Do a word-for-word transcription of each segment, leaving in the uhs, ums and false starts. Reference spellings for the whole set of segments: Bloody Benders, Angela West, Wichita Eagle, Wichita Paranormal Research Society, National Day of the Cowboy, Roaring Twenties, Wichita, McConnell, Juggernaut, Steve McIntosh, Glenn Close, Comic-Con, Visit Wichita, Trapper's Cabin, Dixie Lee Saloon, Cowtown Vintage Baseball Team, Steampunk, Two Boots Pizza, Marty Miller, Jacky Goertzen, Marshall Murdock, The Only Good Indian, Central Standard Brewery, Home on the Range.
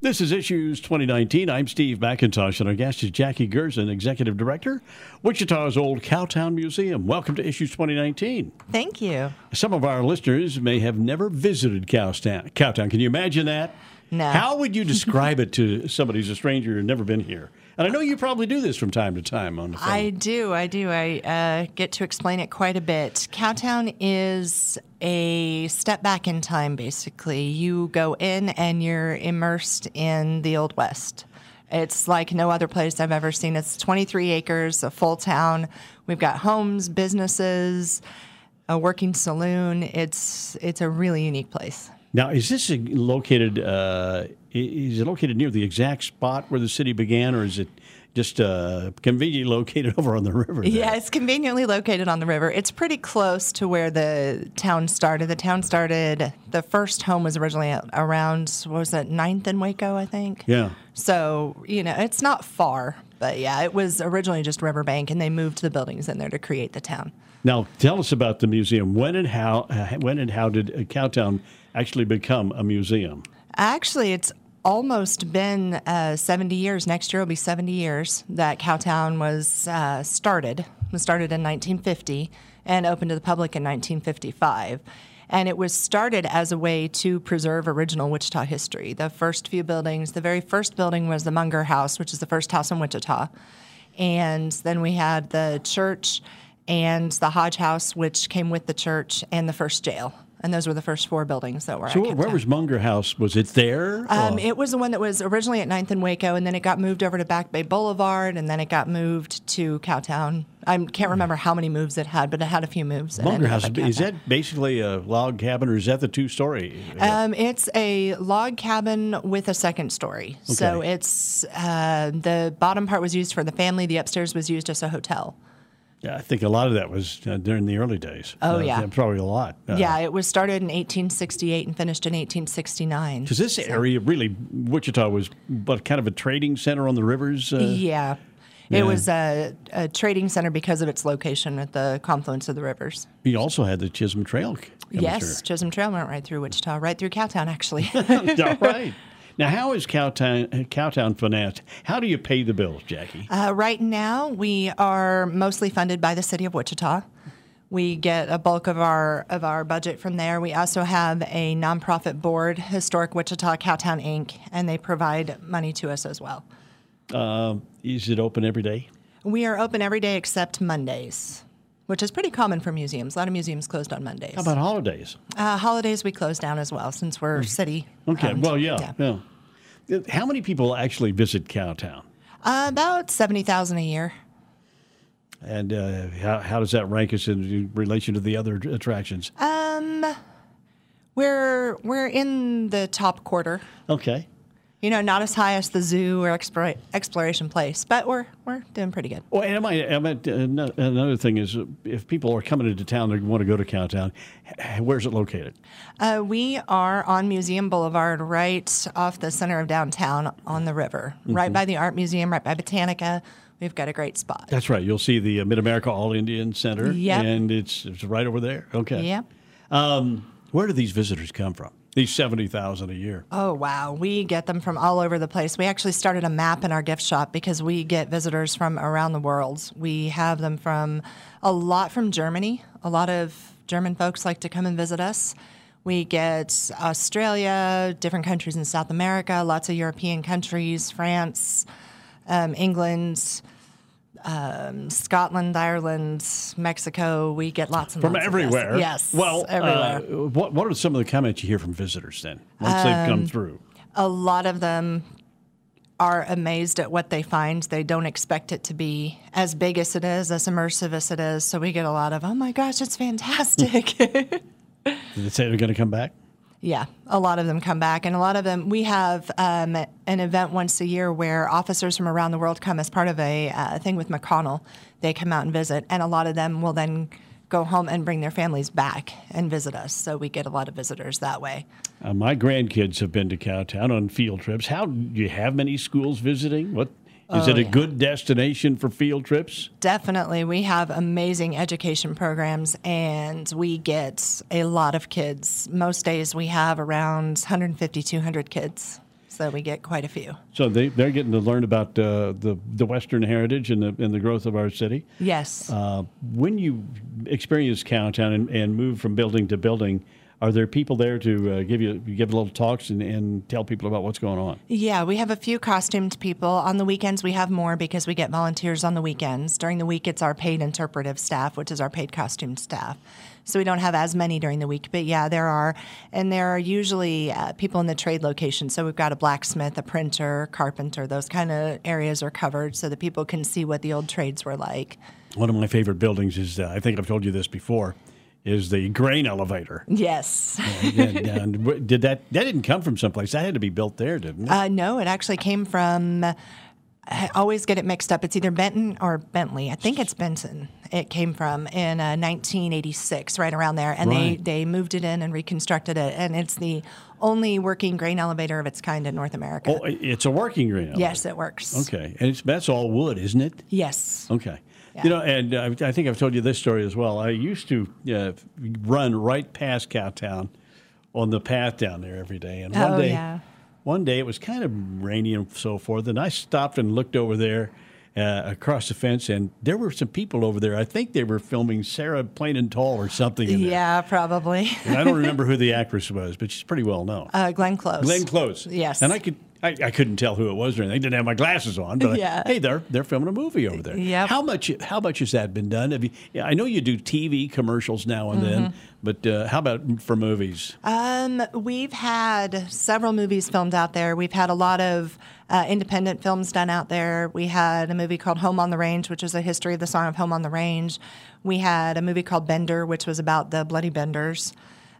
This is Issues twenty nineteen. I'm Steve McIntosh, and our guest is Jacky Goertzen, Executive Director, Wichita's Old Cowtown Museum. Welcome to Issues twenty nineteen. Thank you. Some of our listeners may have never visited Cowtown. Cowtown. Can you imagine that? No. How would you describe it to somebody who's a stranger who's never been here? And I know you probably do this from time to time on the phone. I do, I do. I uh, get to explain it quite a bit. Cowtown is a step back in time, basically. You go in and you're immersed in the Old West. It's like no other place I've ever seen. It's twenty-three acres, a full town. We've got homes, businesses, a working saloon. It's it's a really unique place. Now, is this located? Uh, is it located near the exact spot where the city began, or is it just uh, conveniently located over on the river there? Yeah, it's conveniently located on the river. It's pretty close to where the town started. The town started. The first home was originally around, what was it, ninth and Waco, I think. Yeah. So you know, it's not far, but yeah, it was originally just riverbank, and they moved the buildings in there to create the town. Now, tell us about the museum. When and how? Uh, when and how did uh, Cowtown actually become a museum? Actually, it's almost been uh, seventy years. Next year will be seventy years that Cowtown was uh, started. It was started in nineteen fifty and opened to the public in nineteen fifty-five. And it was started as a way to preserve original Wichita history. The first few buildings, the very first building was the Munger House, which is the first house in Wichita. And then we had the church and the Hodge House, which came with the church, and the first jail. And those were the first four buildings that were. So where down. Was Munger House? Was it there? Um, it was the one that was originally at ninth and Waco, and then it got moved over to Back Bay Boulevard, and then it got moved to Cowtown. I can't remember how many moves it had, but it had a few moves. Munger House, is that basically a log cabin, or is that the two-story? Um, it's a log cabin with a second story. Okay. So it's uh, the bottom part was used for the family. The upstairs was used as a hotel. Yeah, I think a lot of that was uh, during the early days. Oh, uh, yeah. Probably a lot. Uh, yeah, it was started in eighteen sixty-eight and finished in eighteen sixty-nine. Because this so. area, really, Wichita was but kind of a trading center on the rivers. Uh, yeah. yeah, it was a, a trading center because of its location at the confluence of the rivers. You also had the Chisholm Trail. Yes, Chisholm Trail went right through Wichita, right through Cowtown, actually. All right. Now, how is Cowtown, Cowtown financed? How do you pay the bills, Jacky? Uh, right now, we are mostly funded by the city of Wichita. We get a bulk of our of our budget from there. We also have a nonprofit board, Historic Wichita Cowtown, Incorporated, and they provide money to us as well. Uh, is it open every day? We are open every day except Mondays, which is pretty common for museums. A lot of museums closed on Mondays. How about holidays? Uh, holidays we close down as well, since we're city. Okay, um, well, yeah, yeah, yeah. How many people actually visit Cowtown? Uh, about seventy thousand a year. And uh, how, how does that rank us in relation to the other attractions? Um, we're we're in the top quarter. Okay. You know, not as high as the zoo or explore, Exploration Place, but we're we're doing pretty good. Well, and am I, am I, another thing is, if people are coming into town, they want to go to Cowtown, where's it located? Uh, we are on Museum Boulevard, right off the center of downtown on the river, mm-hmm. right by the Art Museum, right by Botanica. We've got a great spot. That's right. You'll see the Mid-America All-Indian Center, yep. and it's, it's right over there. Okay. Yep. Um, where do these visitors come from? These seventy thousand a year. Oh, wow. We get them from all over the place. We actually started a map in our gift shop because we get visitors from around the world. We have them from a lot from Germany. A lot of German folks like to come and visit us. We get Australia, different countries in South America, lots of European countries, France, um, England, Um, Scotland, Ireland, Mexico. We get lots and from lots everywhere. Of yes, well, everywhere. Uh, what what are some of the comments you hear from visitors then once um, they've come through? A lot of them are amazed at what they find. They don't expect it to be as big as it is, as immersive as it is. So we get a lot of, oh my gosh, it's fantastic. Did they say they're going to come back? Yeah, a lot of them come back, and a lot of them, we have um, an event once a year where officers from around the world come as part of a uh, thing with McConnell. They come out and visit, and a lot of them will then go home and bring their families back and visit us, so we get a lot of visitors that way. Uh, my grandkids have been to Cowtown on field trips. How do you have many schools visiting? What? Is oh, it a yeah. good destination for field trips? Definitely. We have amazing education programs, and we get a lot of kids. Most days we have around one fifty, two hundred kids, so we get quite a few. So they, they're getting to learn about uh, the, the Western heritage and the, and the growth of our city? Yes. Uh, when you experience Cowtown and, and move from building to building, are there people there to uh, give you give little talks and, and tell people about what's going on? Yeah, we have a few costumed people. On the weekends, we have more because we get volunteers on the weekends. During the week, it's our paid interpretive staff, which is our paid costumed staff. So we don't have as many during the week. But, yeah, there are. And there are usually uh, people in the trade location. So we've got a blacksmith, a printer, carpenter. Those kind of areas are covered so that people can see what the old trades were like. One of my favorite buildings is, uh, I think I've told you this before, is the grain elevator. Yes. and, and, and did that, that didn't come from someplace. That had to be built there, didn't it? Uh, no, it actually came from, I always get it mixed up. It's either Benton or Bentley. I think it's Benton it came from in uh, nineteen eighty-six, right around there. And right. they, they moved it in and reconstructed it. And it's the only working grain elevator of its kind in North America. Oh, it's a working grain elevator? Yes, it works. Okay. And it's, that's all wood, isn't it? Yes. Okay. Yeah. You know, and uh, I think I've told you this story as well. I used to uh, run right past Cowtown on the path down there every day. And one oh, day, yeah. one day it was kind of rainy and so forth. And I stopped and looked over there uh, across the fence, and there were some people over there. I think they were filming Sarah Plain and Tall or something. In yeah, there. probably. And I don't remember who the actress was, but she's pretty well known. Uh, Glenn Close. Glenn Close. Yes. And I could. I, I couldn't tell who it was or anything. I didn't have my glasses on, but yeah. I, hey, they're they're filming a movie over there. Yep. How much how much has that been done? Have you, I know you do T V commercials now and mm-hmm. then, but uh, how about for movies? Um, we've had several movies filmed out there. We've had a lot of uh, independent films done out there. We had a movie called Home on the Range, which is a history of the song of Home on the Range. We had a movie called Bender, which was about the Bloody Benders.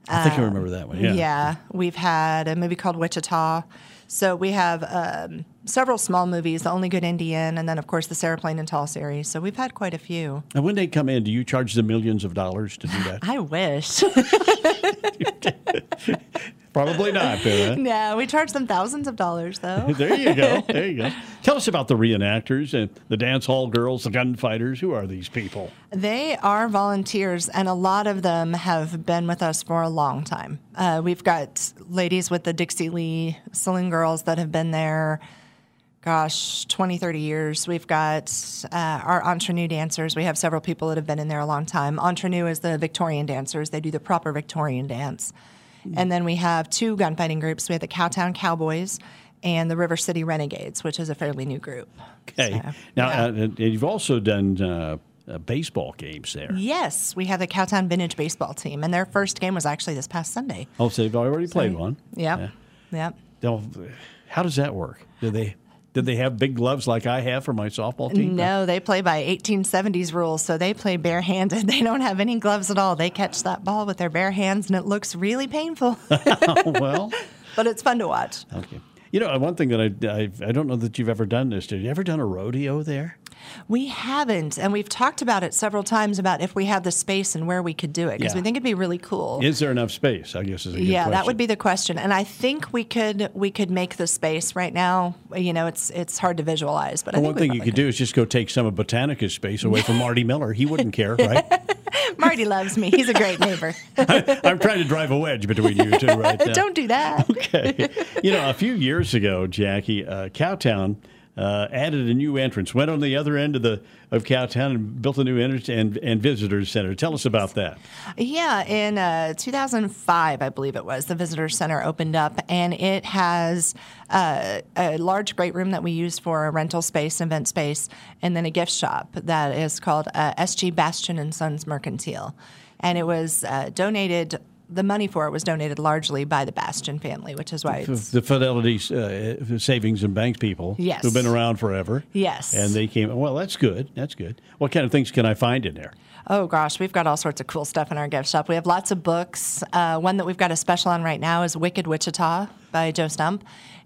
I think uh, I remember that one, yeah. Yeah. We've had a movie called Wichita. So we have um, several small movies, The Only Good Indian, and then, of course, the Sarah Plain and Tall series. So we've had quite a few. And when they come in, do you charge them millions of dollars to do that? I wish. Probably not, Vera. No, we charge them thousands of dollars, though. There you go. There you go. Tell us about the reenactors and the dance hall girls, the gunfighters. Who are these people? They are volunteers, and a lot of them have been with us for a long time. Uh, we've got ladies with the Dixie Lee Saloon girls that have been there, gosh, twenty, thirty years. We've got uh, our Entre Nous dancers. We have several people that have been in there a long time. Entre Nous is the Victorian dancers. They do the proper Victorian dance. And then we have two gunfighting groups. We have the Cowtown Cowboys and the River City Renegades, which is a fairly new group. Okay. So, now, yeah. uh, and you've also done uh, uh, baseball games there. Yes. We have the Cowtown Vintage Baseball Team, and their first game was actually this past Sunday. Oh, so they've already played so, one. Yep. Yeah. Yep. They'll, how does that work? Do they... Did they have big gloves like I have for my softball team? No, they play by eighteen seventies rules, so they play barehanded. They don't have any gloves at all. They catch that ball with their bare hands, and it looks really painful. Well, but it's fun to watch. Okay. You know, one thing that I, I I don't know that you've ever done this. Have you ever done a rodeo there? We haven't, and we've talked about it several times about if we have the space and where we could do it, because yeah. we think it'd be really cool. Is there enough space, I guess, is a good yeah, question. That would be the question, and I think we could we could make the space right now. You know, it's it's hard to visualize, but well, I think one thing you could, could do is just go take some of Botanica's space away from Marty Miller. He wouldn't care, right? Marty loves me. He's a great neighbor. I, I'm trying to drive a wedge between you two right now. Don't do that. Okay. You know, a few years ago, Jacky, uh, Cowtown uh, added a new entrance, went on the other end of the of Cowtown and built a new entrance and, and visitor center. Tell us about that. Yeah, in uh, two thousand five, I believe it was, the visitor center opened up, and it has uh, a large great room that we use for a rental space, event space, and then a gift shop that is called uh, S G Bastion and Sons Mercantile. And it was uh, donated the money for it was donated largely by the Bastion family, which is why it's... The Fidelity uh, Savings and Bank people. Yes. Who've been around forever. Yes. And they came... Well, that's good. That's good. What kind of things can I find in there? Oh, gosh. We've got all sorts of cool stuff in our gift shop. We have lots of books. Uh, one that we've got a special on right now is Wicked Wichita by Joe Stump.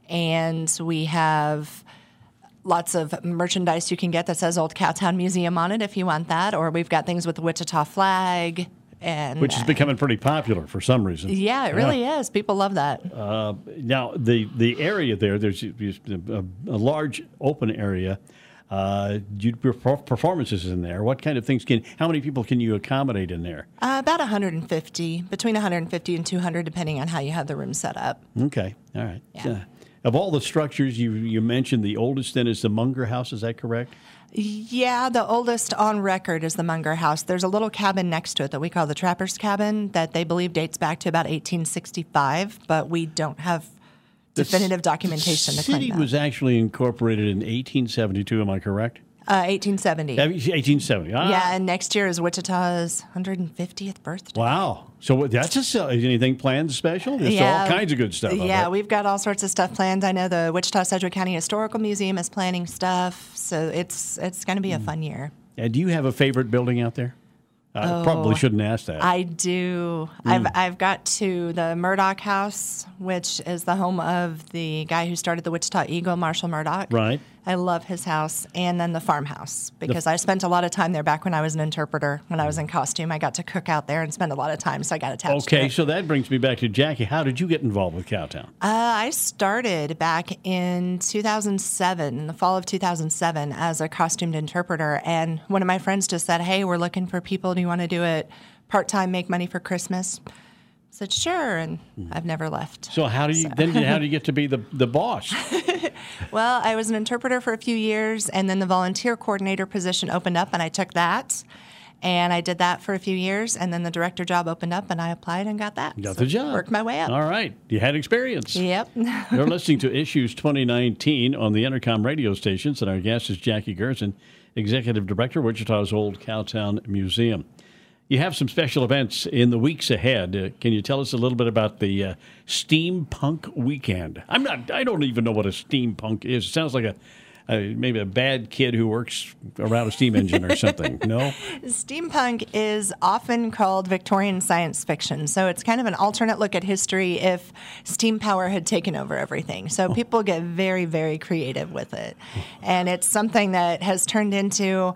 And we have... lots of merchandise you can get that says Old Cowtown Museum on it if you want that. Or we've got things with the Wichita flag. and Which is uh, becoming pretty popular for some reason. Yeah, it really yeah. is. People love that. Uh, now, the, the area there, there's a, a large open area. Uh, you, performances in there. What kind of things can, how many people can you accommodate in there? Uh, about one hundred fifty, between one hundred fifty and two hundred, depending on how you have the room set up. Okay, all right. Yeah. Uh, Of all the structures you you mentioned, the oldest then is the Munger House. Is that correct? Yeah, the oldest on record is the Munger House. There's a little cabin next to it that we call the Trapper's Cabin that they believe dates back to about eighteen sixty-five, but we don't have definitive the documentation to claim that. The city was actually incorporated in eighteen seventy-two, am I correct? Uh, eighteen seventy. eighteen seventy. Ah. Yeah, and next year is Wichita's one hundred fiftieth birthday. Wow. So that's a, anything planned special? There's yeah. all kinds of good stuff. Yeah, we've got all sorts of stuff planned. I know the Wichita-Sedgwick County Historical Museum is planning stuff, so it's it's going to be a fun year. And do you have a favorite building out there? I oh, probably shouldn't ask that. I do. Mm. I've I've got to the Murdock House, which is the home of the guy who started the Wichita Eagle, Marshall Murdock. Right. I love his house. And then the farmhouse, because the I spent a lot of time there back when I was an interpreter. When I was in costume, I got to cook out there and spend a lot of time, so I got attached okay, to it. Okay, so that brings me back to Jacky. How did you get involved with Cowtown? Uh, I started back in two thousand seven, in the fall of two thousand seven, as a costumed interpreter. And one of my friends just said, hey, we're looking for people. Do you want to do it part-time, make money for Christmas? I said, sure, and I've never left. So how do you so. then? How do you get to be the, the boss? Well, I was an interpreter for a few years, and then the volunteer coordinator position opened up, and I took that. And I did that for a few years, and then the director job opened up, and I applied and got that. Got the so job. Worked my way up. All right. You had experience. Yep. You're listening to Issues twenty nineteen on the Intercom radio stations, and our guest is Jacky Goertzen, Executive Director, Wichita's Old Cowtown Museum. You have some special events in the weeks ahead. Uh, can you tell us a little bit about the uh, Steampunk Weekend? I'm not. I don't even know what a steampunk is. It sounds like a uh, maybe a bad kid who works around a steam engine or something. No. Steampunk is often called Victorian science fiction, so it's kind of an alternate look at history if steam power had taken over everything. So oh. people get very, very creative with it, and it's something that has turned into.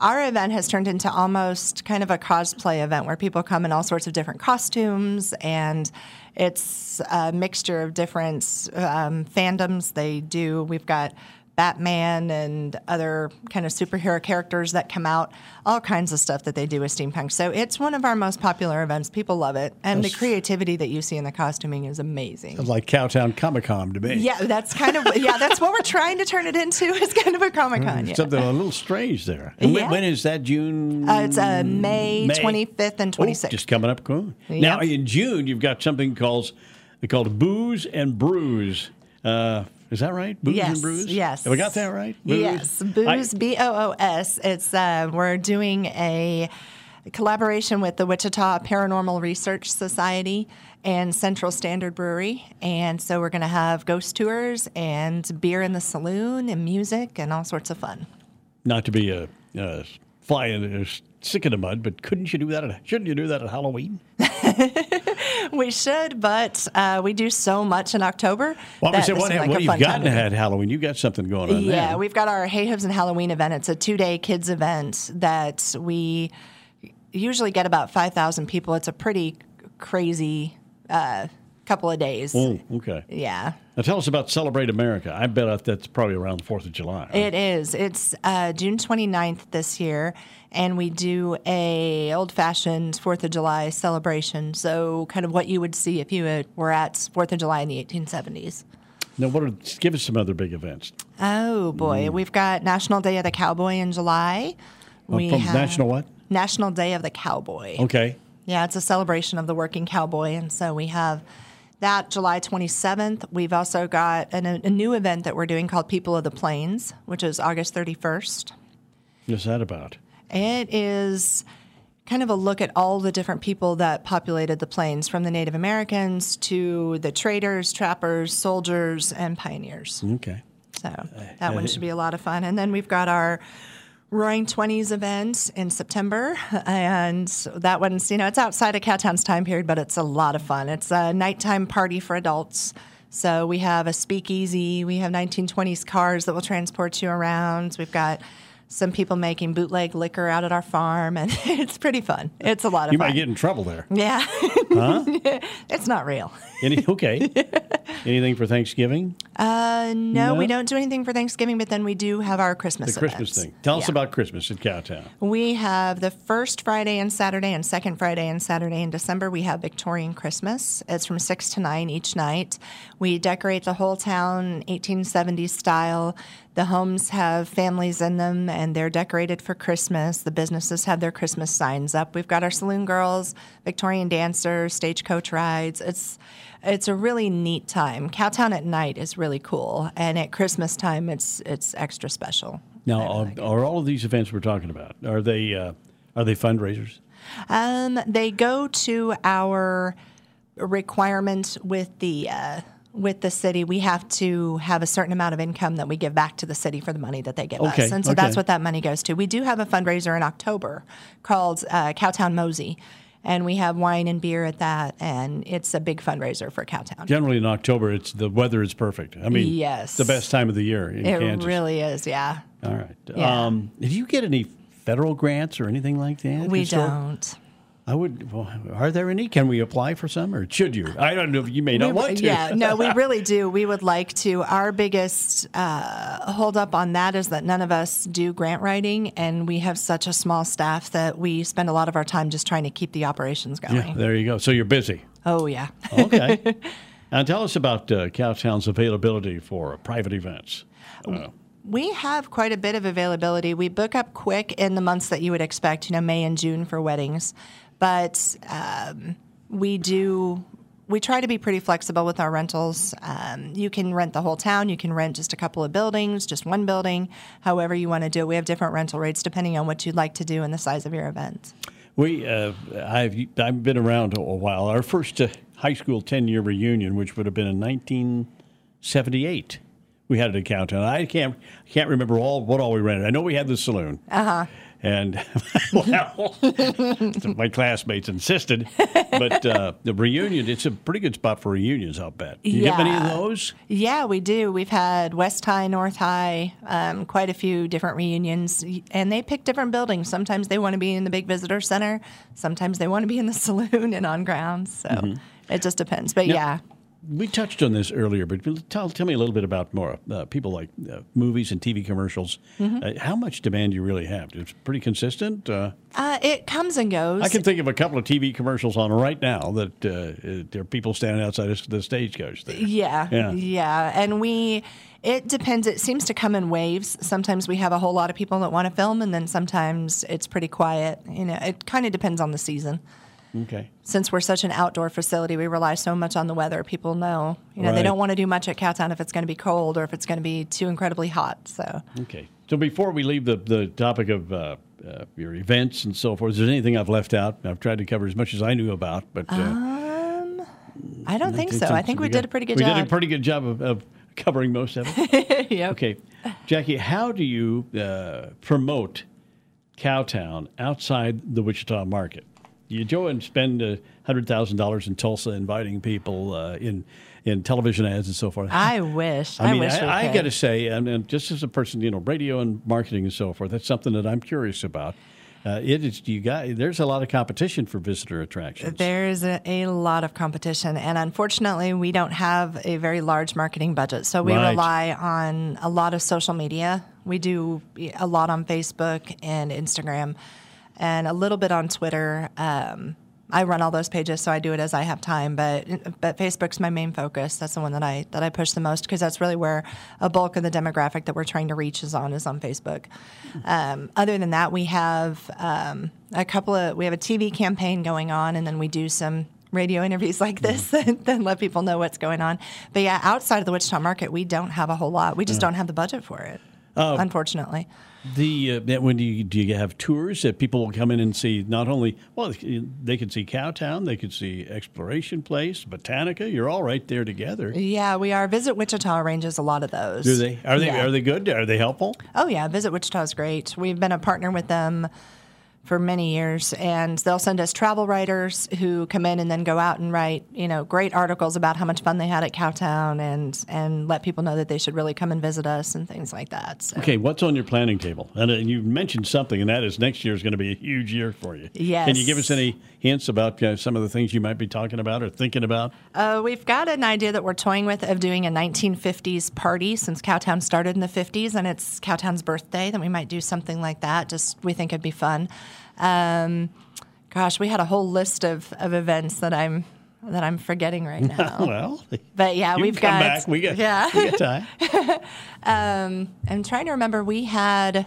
Our event has turned into almost kind of a cosplay event where people come in all sorts of different costumes, and it's a mixture of different um, fandoms they do. We've got Batman and other kind of superhero characters that come out, all kinds of stuff that they do with steampunk. So it's one of our most popular events. People love it. And that's, the creativity that you see in the costuming is amazing. Like Cowtown Comic-Con to me. Yeah, that's kind of yeah, that's what we're trying to turn it into is kind of a Comic-Con. Mm, yeah. Something a little strange there. And yeah. when, when is that, June? Uh, it's uh, May, May twenty-fifth and twenty-sixth. Oh, just coming up cool. Yep. Now, in June, you've got something called, called Booze and Brews. Uh Is that right? Booze yes, and Brews? Yes. Have we got that right? Booze? Yes. Booze, I, B O O S. It's uh, we're doing a collaboration with the Wichita Paranormal Research Society and Central Standard Brewery. And so we're going to have ghost tours and beer in the saloon and music and all sorts of fun. Not to be a, a fly in a stick in the mud, but couldn't you do that? At, shouldn't you do that at Halloween? We should, but uh, we do so much in October. Well, that say, what, like what you've gotten at Halloween? You've got something going on yeah, there. Yeah, we've got our Hey Hooves and Halloween event. It's a two-day kids event that we usually get about five thousand people. It's a pretty crazy uh, couple of days. Oh, okay. Yeah. Now, tell us about Celebrate America. I bet that's probably around the fourth of July. Right? It is. It's uh, June twenty-ninth this year, and we do a old-fashioned fourth of July celebration, so kind of what you would see if you were at fourth of July in the eighteen seventies. Now, what are, give us some other big events. Oh, boy. Mm. We've got National Day of the Cowboy in July. Well, we from have National what? National Day of the Cowboy. Okay. Yeah, it's a celebration of the working cowboy, and so we have... that July twenty-seventh, we've also got an, a new event that we're doing called People of the Plains, which is August thirty-first. What's that about? It is kind of a look at all the different people that populated the plains, from the Native Americans to the traders, trappers, soldiers, and pioneers. Okay. So that one should be a lot of fun. And then we've got our Roaring Twenties event in September, and that one's, you know, it's outside of Cowtown's time period, but it's a lot of fun. It's a nighttime party for adults. So we have a speakeasy, we have nineteen twenties cars that will transport you around. We've got some people making bootleg liquor out at our farm, and it's pretty fun. It's a lot of fun. You might get in trouble there. Yeah. Huh? It's not real. Any, okay. Anything for Thanksgiving? Uh, no, no, we don't do anything for Thanksgiving, but then we do have our Christmas The Christmas events. thing. Tell yeah. us about Christmas in Cowtown. We have the first Friday and Saturday and second Friday and Saturday in December. We have Victorian Christmas. It's from six to nine each night. We decorate the whole town eighteen seventies style. The homes have families in them, and they're decorated for Christmas. The businesses have their Christmas signs up. We've got our saloon girls, Victorian dancers, stagecoach rides. It's it's a really neat time. Cowtown at night is really cool, and at Christmas time, it's it's extra special. Now, are, like are all of these events we're talking about, are they uh, are they fundraisers? Um, they go to our requirement with the. Uh, With the city, we have to have a certain amount of income that we give back to the city for the money that they give okay, us. And so okay. that's what that money goes to. We do have a fundraiser in October called uh, Cowtown Mosey, and we have wine and beer at that, and it's a big fundraiser for Cowtown. Generally in October, it's the weather is perfect. I mean, yes. It's the best time of the year in it Kansas. It really is, yeah. All right. Yeah. Um, did you get any federal grants or anything like that? We don't. Store? I would. Well, are there any? Can we apply for some, or should you? I don't know. You may not we, want to. Yeah, no, we really do. We would like to. Our biggest uh, hold up on that is that none of us do grant writing, and we have such a small staff that we spend a lot of our time just trying to keep the operations going. Yeah, there you go. So you're busy. Oh yeah. Okay. Now tell us about uh, Cowtown's availability for uh, private events. Uh, We have quite a bit of availability. We book up quick in the months that you would expect, you know, May and June for weddings. But um, we do, we try to be pretty flexible with our rentals. Um, you can rent the whole town. You can rent just a couple of buildings, just one building, however you want to do it. We have different rental rates depending on what you'd like to do and the size of your event. We, uh, I've, I've been around a while. Our first uh, high school ten-year reunion, which would have been in nineteen seventy-eight. We had it at Cowtown. I can't can't remember all what all we rented. I know we had the saloon. Uh-huh. And, well, my classmates insisted. But uh, the reunion, it's a pretty good spot for reunions, I'll bet. Do you yeah. have any of those? Yeah, we do. We've had West High, North High, um, quite a few different reunions. And they pick different buildings. Sometimes they want to be in the big visitor center. Sometimes they want to be in the saloon and on grounds. So mm-hmm. it just depends. But, now, yeah. we touched on this earlier, but tell, tell me a little bit about more. Uh, people like uh, movies and T V commercials. Mm-hmm. Uh, how much demand do you really have? It's pretty consistent? Uh, uh, it comes and goes. I can think of a couple of T V commercials on right now that uh, there are people standing outside the stagecoach there. Yeah, yeah. yeah. And we... It depends. It seems to come in waves. Sometimes we have a whole lot of people that want to film, and then sometimes it's pretty quiet. You know, it kind of depends on the season. Okay. Since we're such an outdoor facility, we rely so much on the weather. People know, you know, right. they don't want to do much at Cowtown if it's going to be cold or if it's going to be too incredibly hot. So. Okay. So before we leave the, the topic of uh, uh, your events and so forth, is there anything I've left out? I've tried to cover as much as I knew about, but uh, um, I don't I think, think so. I think we did a pretty good. We job. We did a pretty good job of, of covering most of it. Yep. Okay, Jacky, how do you uh, promote Cowtown outside the Wichita market? You go and spend one hundred thousand dollars in Tulsa inviting people uh, in in television ads and so forth. I wish. I, I mean, wish I, I got to say, and, and just as a person, you know, radio and marketing and so forth, that's something that I'm curious about. Uh, it is you got. There's a lot of competition for visitor attractions. There is a, a lot of competition, and unfortunately, we don't have a very large marketing budget, so we right. rely on a lot of social media. We do a lot on Facebook and Instagram. And a little bit on Twitter. Um, I run all those pages, so I do it as I have time. But but Facebook's my main focus. That's the one that I that I push the most because that's really where a bulk of the demographic that we're trying to reach is on is on Facebook. Um, other than that, we have um, a couple of we have a T V campaign going on, and then we do some radio interviews like this and then let people know what's going on. But yeah, outside of the Wichita market, we don't have a whole lot. We just don't have the budget for it. uh, unfortunately. The uh, when do you, do you have tours that people will come in and see? Not only, well, they could see Cowtown, they could see Exploration Place, Botanica. You're all right there together. Yeah, we are. Visit Wichita arranges a lot of those. Do they? Are they? Yeah. Are they good? Are they helpful? Oh yeah, Visit Wichita is great. We've been a partner with them for many years, and they'll send us travel writers who come in and then go out and write, you know, great articles about how much fun they had at Cowtown, and and let people know that they should really come and visit us and things like that. So. Okay, what's on your planning table? And uh, you mentioned something, and that is next year is going to be a huge year for you. Yes. Can you give us any hints about uh, some of the things you might be talking about or thinking about? Uh, we've got an idea that we're toying with of doing a nineteen fifties party, since Cowtown started in the fifties, and it's Cowtown's birthday, then we might do something like that. Just, we think it'd be fun. Um, gosh, we had a whole list of, of events that I'm that I'm forgetting right now. Well, but yeah, you we've can got, come back. We got yeah, we got time. um, I'm trying to remember. We had.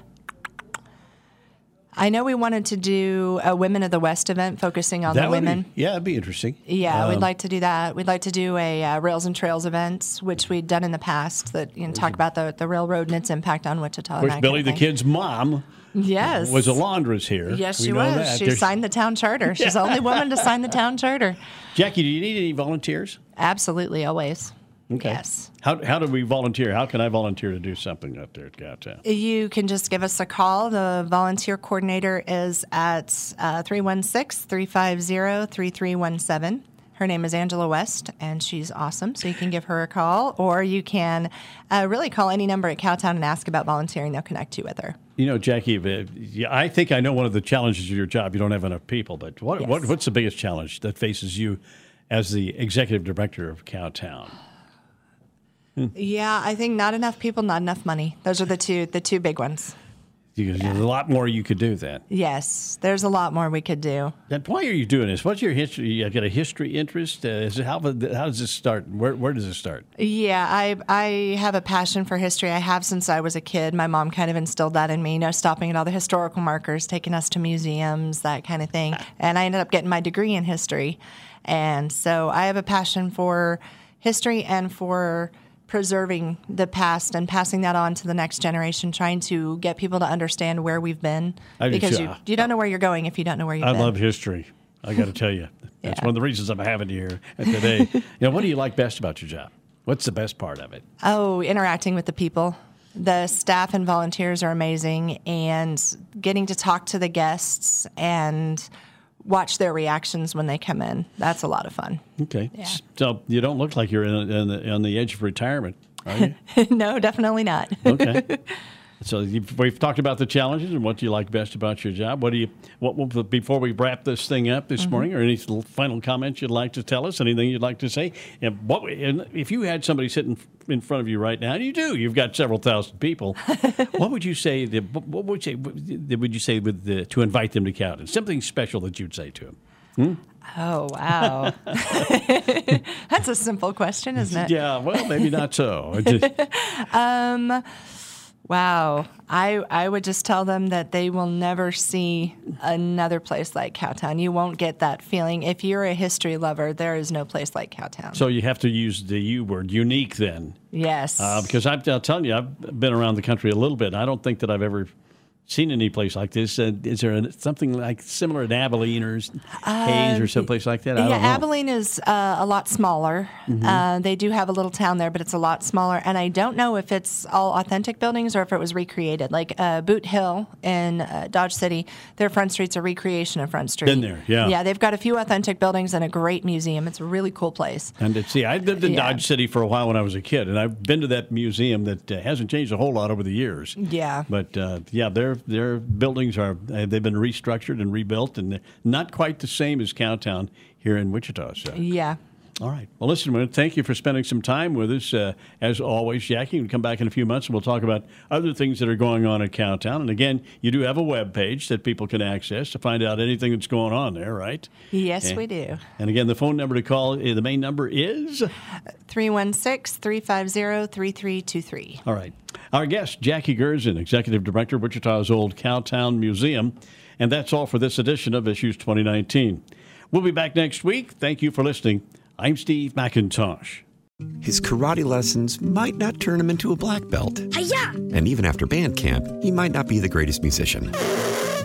I know we wanted to do a Women of the West event focusing on that the women. Be, yeah, it'd be interesting. Yeah, um, we'd like to do that. We'd like to do a uh, Rails and Trails event, which we'd done in the past, that you know, talk about the, the railroad and its impact on Wichita. Of course, Billy kind of the Kid's mom. Yes. Was a laundress here. Yes, we she was. That. She There's... signed the town charter. She's the only woman to sign the town charter. Jacky, do you need any volunteers? Absolutely, always. Okay. Yes. How how do we volunteer? How can I volunteer to do something out there at Cowtown? You can just give us a call. The volunteer coordinator is at uh, three one six, three five zero, three three one seven. Her name is Angela West, and she's awesome, so you can give her a call, or you can uh, really call any number at Cowtown and ask about volunteering. They'll connect you with her. You know, Jacky, I think I know one of the challenges of your job. You don't have enough people, but what, yes. what what's the biggest challenge that faces you as the executive director of Cowtown? Hmm. Yeah, I think not enough people, not enough money. Those are the two the two big ones. You, yeah. There's a lot more you could do then. Yes, there's a lot more we could do. And why are you doing this? What's your history? You got a history interest? Uh, is it, how, how does this start? Where, where does it start? Yeah, I I have a passion for history. I have since I was a kid. My mom kind of instilled that in me, you know, stopping at all the historical markers, taking us to museums, that kind of thing. And I ended up getting my degree in history. And so I have a passion for history and for preserving the past and passing that on to the next generation, trying to get people to understand where we've been. I because you, you don't know where you're going if you don't know where you've I been. I love history. I got to tell you. That's yeah. one of the reasons I'm having you here today. You know, what do you like best about your job? What's the best part of it? Oh, interacting with the people. The staff and volunteers are amazing, and getting to talk to the guests and watch their reactions when they come in. That's a lot of fun. Okay. Yeah. So you don't look like you're in, in the, on the edge of retirement, are you? No, definitely not. Okay. So you've, we've talked about the challenges and what you like best about your job. What do you? What before we wrap this thing up this mm-hmm. morning, or any final comments you'd like to tell us? Anything you'd like to say? And what? And if you had somebody sitting in front of you right now, and you do. You've got several thousand people. What would you say? The, what would you say? Would you say with the, to invite them to Cowtown? Something special that you'd say to them. Hmm? Oh, wow. That's a simple question, isn't it? Yeah. Well, maybe not so. um. Wow. I I would just tell them that they will never see another place like Cowtown. You won't get that feeling. If you're a history lover, there is no place like Cowtown. So you have to use the U word, unique, then. Yes. Uh, because I've, I'll tell you, I've been around the country a little bit. I don't think that I've ever seen any place like this. Uh, is there a, something like similar to Abilene or uh, Hayes or someplace like that? I yeah, don't know. Abilene is uh, a lot smaller. Mm-hmm. Uh, they do have a little town there, but it's a lot smaller. And I don't know if it's all authentic buildings or if it was recreated. Like uh, Boot Hill in uh, Dodge City, their front street's a recreation of Front Street. Been there, yeah. Yeah, they've got a few authentic buildings and a great museum. It's a really cool place. And it's, see, I lived in yeah. Dodge City for a while when I was a kid, and I've been to that museum that uh, hasn't changed a whole lot over the years. Yeah. But, uh, yeah, they're Their, their buildings are, they've been restructured and rebuilt, and not quite the same as Cowtown here in Wichita. So. Yeah. All right. Well, listen, I want to thank you for spending some time with us. Uh, as always, Jacky, you can come back in a few months, and we'll talk about other things that are going on at Cowtown. And again, you do have a web page that people can access to find out anything that's going on there, right? Yes, and, we do. And again, the phone number to call, the main number is? three one six, three five zero, three three two three. All right. Our guest, Jacky Goertzen, Executive Director of Wichita's Old Cowtown Museum. And that's all for this edition of Issues twenty nineteen. We'll be back next week. Thank you for listening. I'm Steve McIntosh. His karate lessons might not turn him into a black belt. Hi-ya! And even after band camp, he might not be the greatest musician.